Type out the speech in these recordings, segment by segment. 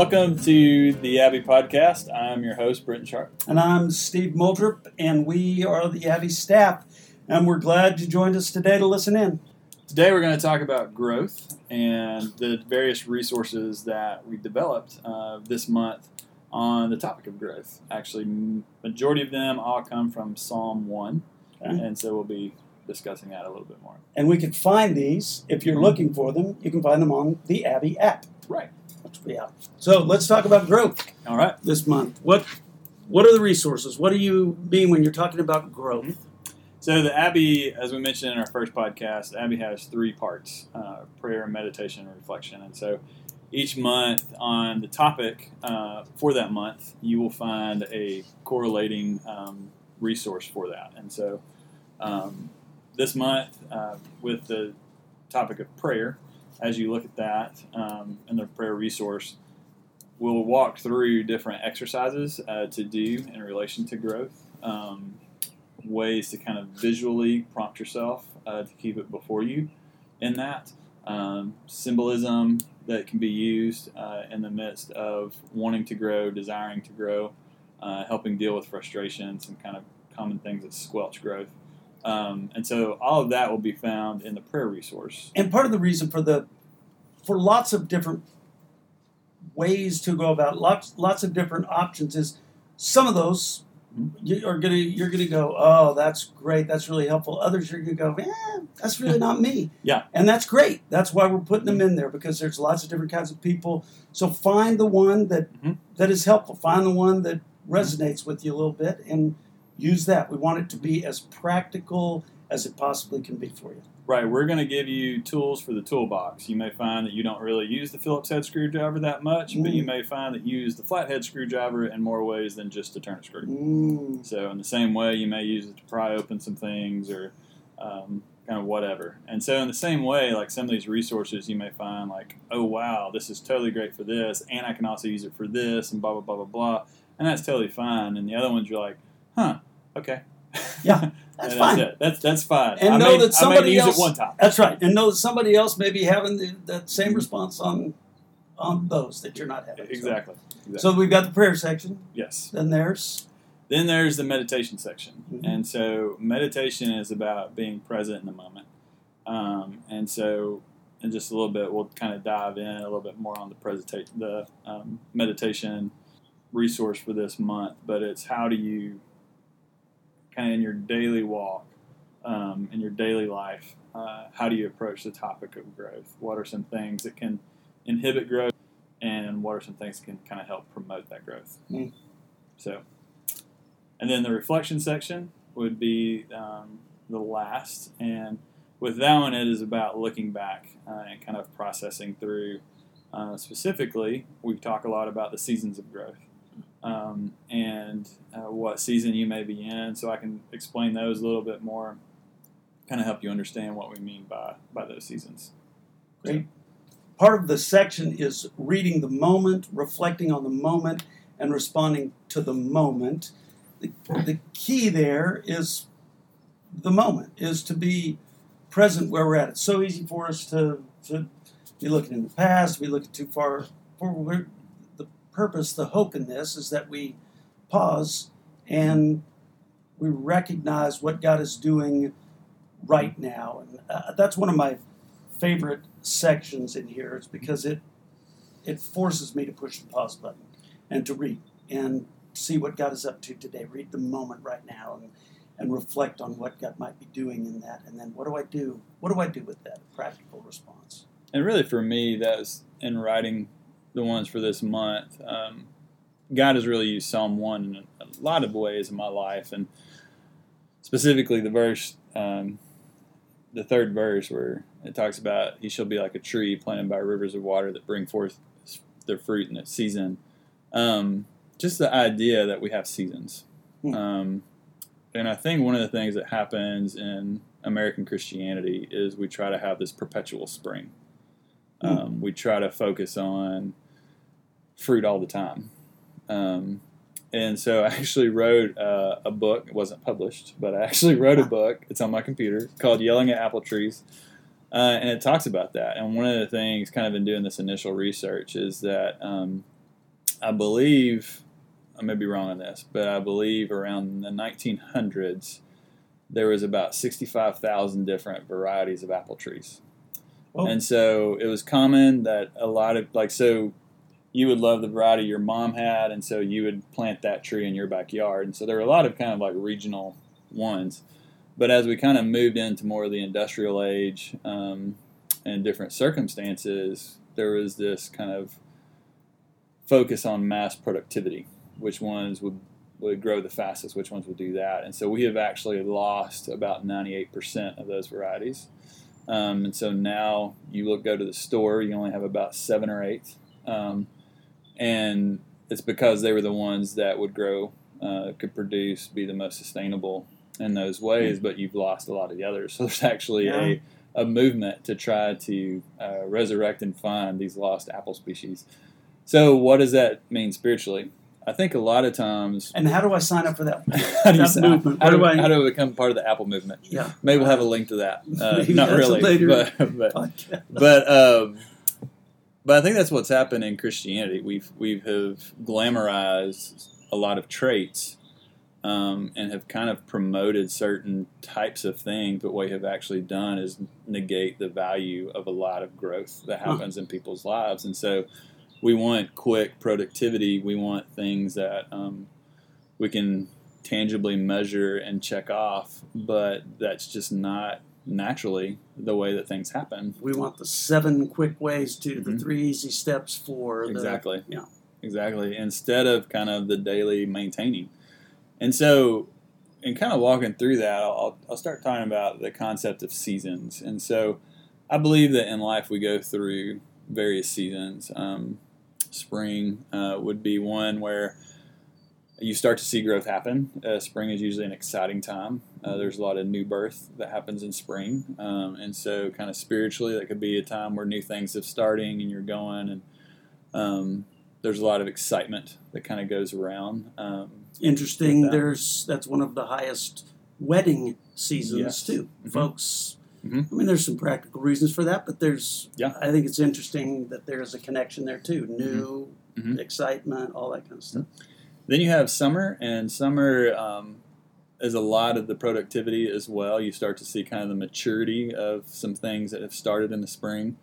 Welcome to the Abbey Podcast. I'm your host, Brenton Sharp. And I'm Steve Muldrup, and we are the Abbey staff, and we're glad you joined us today to listen in. Today we're going to talk about growth and the various resources that we developed this month on the topic of growth. Actually, majority of them all come from Psalm 1, okay. And so we'll be discussing that a little bit more. And we can find these, if you're looking for them, you can find them on the Abbey app. Right. Yeah. So let's talk about growth. All right. This month, what are the resources? What do you mean when you're talking about growth? So the Abbey, as we mentioned in our first podcast, Abbey has three parts: prayer, meditation, and reflection. And so each month on the topic for that month, you will find a correlating resource for that. And so this month with the topic of prayer. As you look at that in the prayer resource, we'll walk through different exercises to do in relation to growth, ways to kind of visually prompt yourself to keep it before you in that, symbolism that can be used in the midst of wanting to grow, desiring to grow, helping deal with frustration, some kind of common things that squelch growth. And so all of that will be found in the prayer resource. And part of the reason for lots of different ways to go about lots of different options is some of those you're gonna go, oh, that's great, that's really helpful. Others you're gonna go, that's really not me. Yeah. And that's great. That's why we're putting them in there, because there's lots of different kinds of people. So find the one that is helpful. Find the one that resonates with you a little bit and use that. We want it to be as practical as it possibly can be for you. Right. We're going to give you tools for the toolbox. You may find that you don't really use the Phillips head screwdriver that much, but you may find that you use the flathead screwdriver in more ways than just to turn a screw. So in the same way, you may use it to pry open some things or kind of whatever. And so in the same way, like some of these resources, you may find like, oh, wow, this is totally great for this, and I can also use it for this, and blah, blah, blah, blah, blah. And that's totally fine. And the other ones you're like, huh. Okay. Yeah, that's fine. That's fine. And know that somebody else. It one time. That's right. And know that somebody else may be having that same response on those that you're not having. Exactly. So we've got the prayer section. Yes. Then there's the meditation section, and so meditation is about being present in the moment. And so in just a little bit, we'll kind of dive in a little bit more on the meditation resource for this month. But it's how do you kind of in your daily walk, in your daily life, how do you approach the topic of growth? What are some things that can inhibit growth, and what are some things that can kind of help promote that growth? So, and then the reflection section would be the last, and with that one, it is about looking back and kind of processing through. Specifically, we talk a lot about the seasons of growth. And what season you may be in, so I can explain those a little bit more, kind of help you understand what we mean by those seasons. Great. So. Part of the section is reading the moment, reflecting on the moment, and responding to the moment. The key there is the moment, is to be present where we're at. It's so easy for us to be looking in the past, we look too far forward. Purpose, the hope in this is that we pause and we recognize what God is doing right now, and that's one of my favorite sections in here. It's because it forces me to push the pause button and to read and see what God is up to today. Read the moment right now and reflect on what God might be doing in that, and then what do I do? What do I do with that? A practical response. And really, for me, that's in writing. The ones for this month, God has really used Psalm 1 in a lot of ways in my life, and specifically the verse, the third verse where it talks about he shall be like a tree planted by rivers of water that bring forth their fruit in its season. Just the idea that we have seasons. And I think one of the things that happens in American Christianity is we try to have this perpetual spring. We try to focus on fruit all the time. And so I actually wrote a book. It wasn't published, but I actually wrote a book. It's on my computer called Yelling at Apple Trees. And it talks about that. And one of the things kind of in doing this initial research is that I believe, I may be wrong on this, but I believe around the 1900s, there was about 65,000 different varieties of apple trees. Oh. And so it was common that a lot of, like, so you would love the variety your mom had, and so you would plant that tree in your backyard. And so there were a lot of kind of like regional ones. But as we kind of moved into more of the industrial age and different circumstances, there was this kind of focus on mass productivity, which ones would grow the fastest, which ones would do that. And so we have actually lost about 98% of those varieties. And so now you go to the store, you only have about 7 or 8. And it's because they were the ones that would grow, could produce, be the most sustainable in those ways, but you've lost a lot of the others. So there's actually a movement to try to resurrect and find these lost apple species. So what does that mean spiritually? I think a lot of times... And how do I sign up for that, movement? How do I become part of the Apple movement? Yeah. Maybe we'll have a link to that. Not really. But I think that's what's happened in Christianity. We've glamorized a lot of traits and have kind of promoted certain types of things, but what we have actually done is negate the value of a lot of growth that happens in people's lives. And so... we want quick productivity. We want things that we can tangibly measure and check off, but that's just not naturally the way that things happen. We want the 7 quick ways to the 3 easy steps for exactly, instead of kind of the daily maintaining. And so in kind of walking through that, I'll start talking about the concept of seasons. And so I believe that in life we go through various seasons. Spring would be one where you start to see growth happen. Spring is usually an exciting time. There's a lot of new birth that happens in spring. And so kind of spiritually, that could be a time where new things are starting and you're going. And there's a lot of excitement that kind of goes around. Interesting. That's one of the highest wedding seasons too, folks. I mean, there's some practical reasons for that, but I think it's interesting that there's a connection there too. New excitement, all that kind of stuff. Then you have summer, and summer is a lot of the productivity as well. You start to see kind of the maturity of some things that have started in the spring.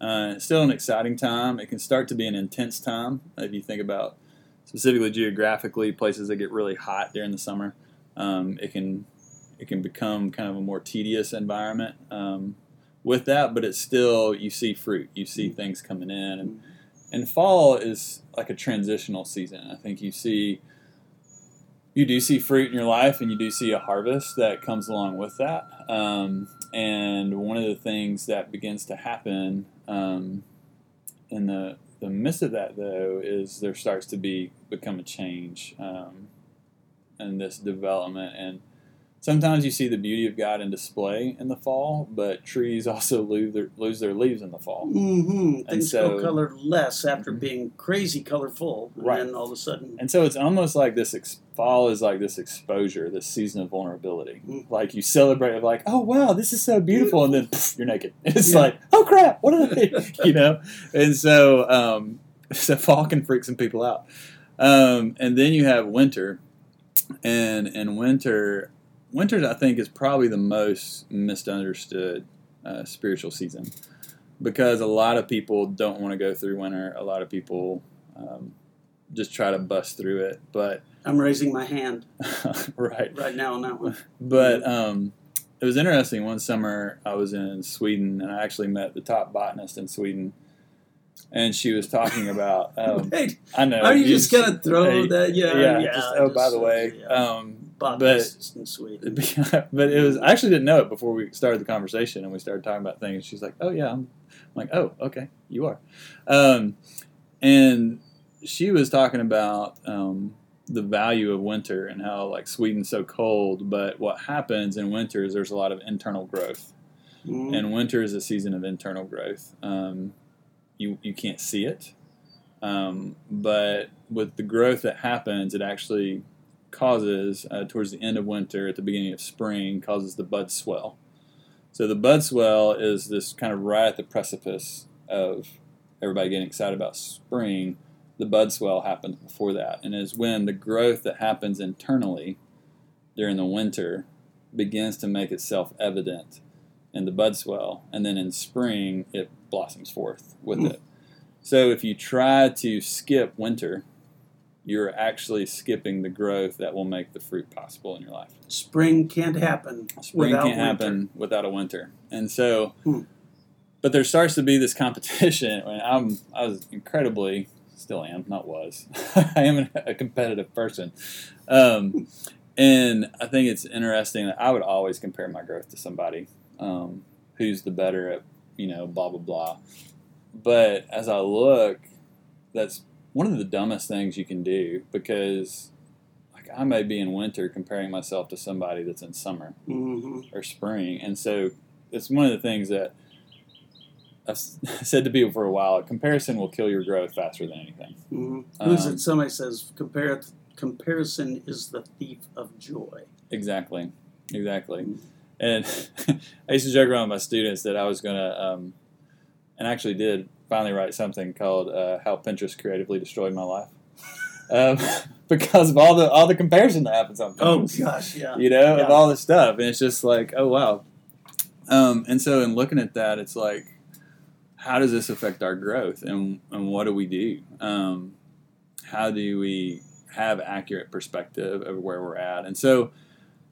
It's still an exciting time. It can start to be an intense time if you think about specifically geographically places that get really hot during the summer. It can become kind of a more tedious environment with that, but it's still, you see fruit, you see things coming in. And fall is like a transitional season. I think you do see fruit in your life, and you do see a harvest that comes along with that. And one of the things that begins to happen in the midst of that, though, is there starts to become a change in this development. And sometimes you see the beauty of God in display in the fall, but trees also lose their leaves in the fall. Things go color less after being crazy colorful, and then all of a sudden... And so it's almost like this, fall is like this exposure, this season of vulnerability. Like you celebrate, like, oh wow, this is so beautiful, and then pff, you're naked. It's like, oh crap, what are they? You know? And so fall can freak some people out. And then you have winter, and winter... Winter, I think, is probably the most misunderstood spiritual season, because a lot of people don't want to go through winter. A lot of people just try to bust through it. But I'm raising my hand right now on that one. But it was interesting. One summer I was in Sweden, and I actually met the top botanist in Sweden. And she was talking about... I know. Are you just going to throw that? Yeah, by the way... But it was, I actually didn't know it before we started the conversation and we started talking about things. She's like, oh yeah. I'm like, oh, okay, you are. And she was talking about the value of winter and how like Sweden's so cold, but what happens in winter is there's a lot of internal growth. And winter is a season of internal growth. You can't see it. But with the growth that happens, it actually causes towards the end of winter at the beginning of spring causes the bud swell. So the bud swell is this kind of right at the precipice of everybody getting excited about spring the bud swell happens before that, and is when the growth that happens internally during the winter begins to make itself evident in the bud swell, and then in spring it blossoms forth with it. So if you try to skip winter, you're actually skipping the growth that will make the fruit possible in your life. Spring can't happen without a winter. And so, but there starts to be this competition. I mean, I am a competitive person. And I think it's interesting that I would always compare my growth to somebody who's the better at, blah, blah, blah. But as I look, that's one of the dumbest things you can do, because I may be in winter comparing myself to somebody that's in summer or spring. And so it's one of the things that I've said to people for a while: comparison will kill your growth faster than anything. Somebody says comparison is the thief of joy. Exactly. And I used to joke around with my students that I was going to, and actually did finally write something called "How Pinterest Creatively Destroyed My Life," because of all the comparison that happens on Pinterest. Oh gosh, yeah. Of all this stuff, and it's just like, oh wow. And so, in looking at that, it's like, how does this affect our growth, and what do we do? How do we have accurate perspective of where we're at? And so,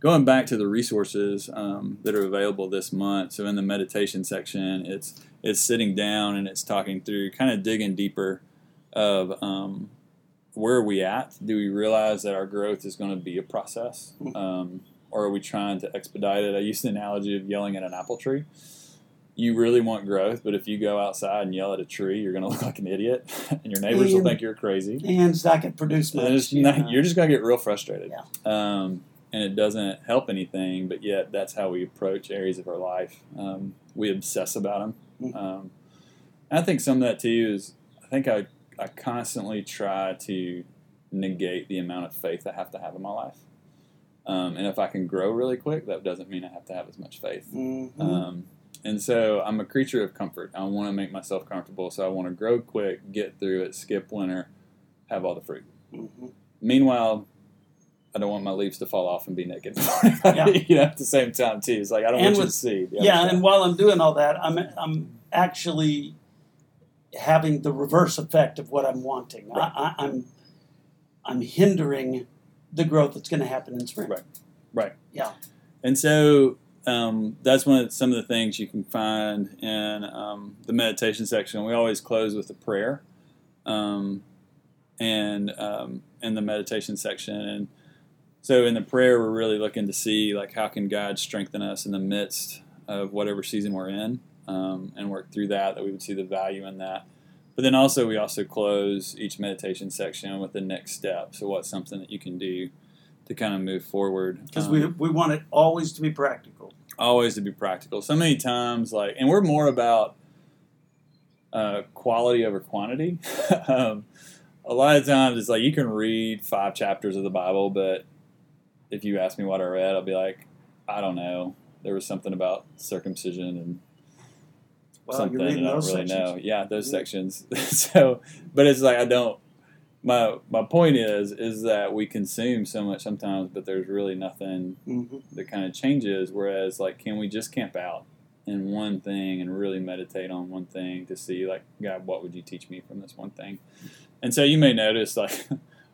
going back to the resources that are available this month, so in the meditation section, it's sitting down and it's talking through, kind of digging deeper of where are we at? Do we realize that our growth is going to be a process? Or are we trying to expedite it? I used the analogy of yelling at an apple tree. You really want growth, but if you go outside and yell at a tree, you're going to look like an idiot, and your neighbors will think you're crazy. And it's not going to produce much. You're just going to get real frustrated. Yeah. And it doesn't help anything, but yet that's how we approach areas of our life. We obsess about them. I think some of that too is, I think I constantly try to negate the amount of faith I have to have in my life. And if I can grow really quick, that doesn't mean I have to have as much faith. And so I'm a creature of comfort. I want to make myself comfortable, so I want to grow quick, get through it, skip winter, have all the fruit. Meanwhile, I don't want my leaves to fall off and be naked. At the same time too, it's like I don't want you to see. And while I'm doing all that, I'm actually having the reverse effect of what I'm wanting. Right. I'm hindering the growth that's going to happen in spring. Right. Yeah. And so that's some of the things you can find in the meditation section. We always close with a prayer, and in the meditation section. And so in the prayer, we're really looking to see, like, how can God strengthen us in the midst of whatever season we're in, and work through that we would see the value in that. But then also we close each meditation section with the next step. So what's something that you can do to kind of move forward? Because we want it always to be practical. Always to be practical. So many times, and we're more about quality over quantity. A lot of times it's you can read 5 chapters of the Bible, but if you ask me what I read, I'll be like, I don't know. There was something about circumcision and something, and I don't really know. Yeah, those sections. So, but it's I don't. My point is that we consume so much sometimes, but there's really nothing that kind of changes. Whereas, can we just camp out in one thing and really meditate on one thing to see, God, what would you teach me from this one thing? And so you may notice,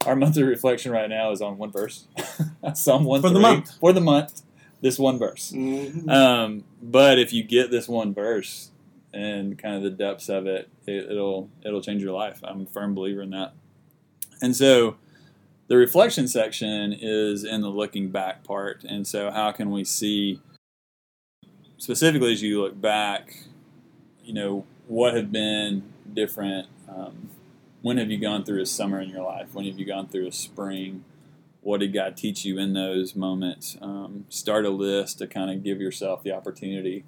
our monthly reflection right now is on one verse. Psalm 1:3. For the month, this one verse. But if you get this one verse and kind of the depths of it, it'll change your life. I'm a firm believer in that. And so the reflection section is in the looking back part. And so how can we see, specifically as you look back, what have been different? When have you gone through a summer in your life? When have you gone through a spring? What did God teach you in those moments? Start a list to kind of give yourself the opportunity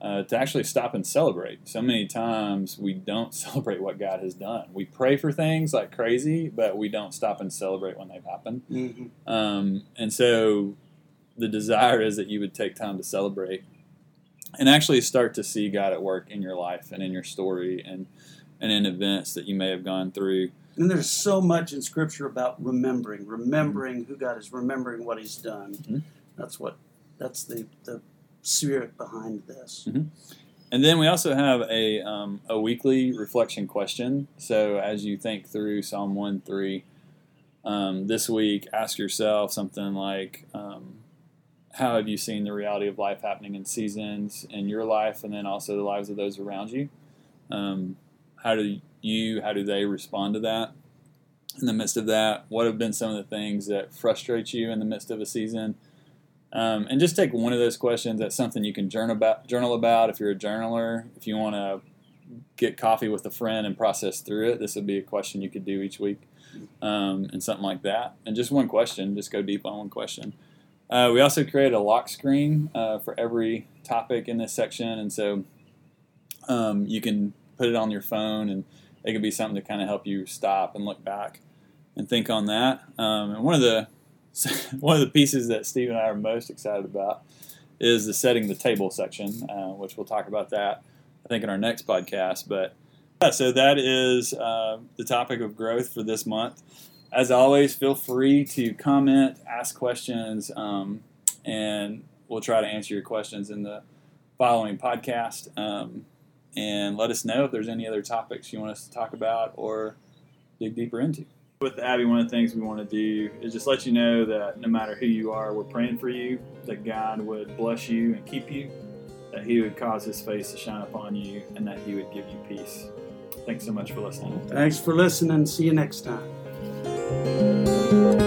to actually stop and celebrate. So many times we don't celebrate what God has done. We pray for things like crazy, but we don't stop and celebrate when they've happened. And so the desire is that you would take time to celebrate and actually start to see God at work in your life and in your story and in events that you may have gone through. And there's so much in Scripture about remembering mm-hmm. who God is, remembering what He's done. Mm-hmm. That's the spirit behind this. Mm-hmm. And then we also have a weekly reflection question. So as you think through Psalm 1:3 this week, ask yourself something like, how have you seen the reality of life happening in seasons in your life, and then also the lives of those around you? How do they respond to that? In the midst of that, what have been some of the things that frustrate you in the midst of a season? And just take one of those questions. That's something you can journal about if you're a journaler. If you want to get coffee with a friend and process through it, this would be a question you could do each week, and something like that. And just one question. Just go deep on one question. We also created a lock screen for every topic in this section. And so you can put it on your phone, and it could be something to kind of help you stop and look back and think on that. And one of the pieces that Steve and I are most excited about is the setting the table section, which we'll talk about that, I think, in our next podcast. But yeah, so that is the topic of growth for this month. As always, feel free to comment, ask questions, and we'll try to answer your questions in the following podcast. And let us know if there's any other topics you want us to talk about or dig deeper into. With Abbey, one of the things we want to do is just let you know that no matter who you are, we're praying for you, that God would bless you and keep you, that He would cause His face to shine upon you, and that He would give you peace. Thanks so much for listening. Thanks for listening. See you next time.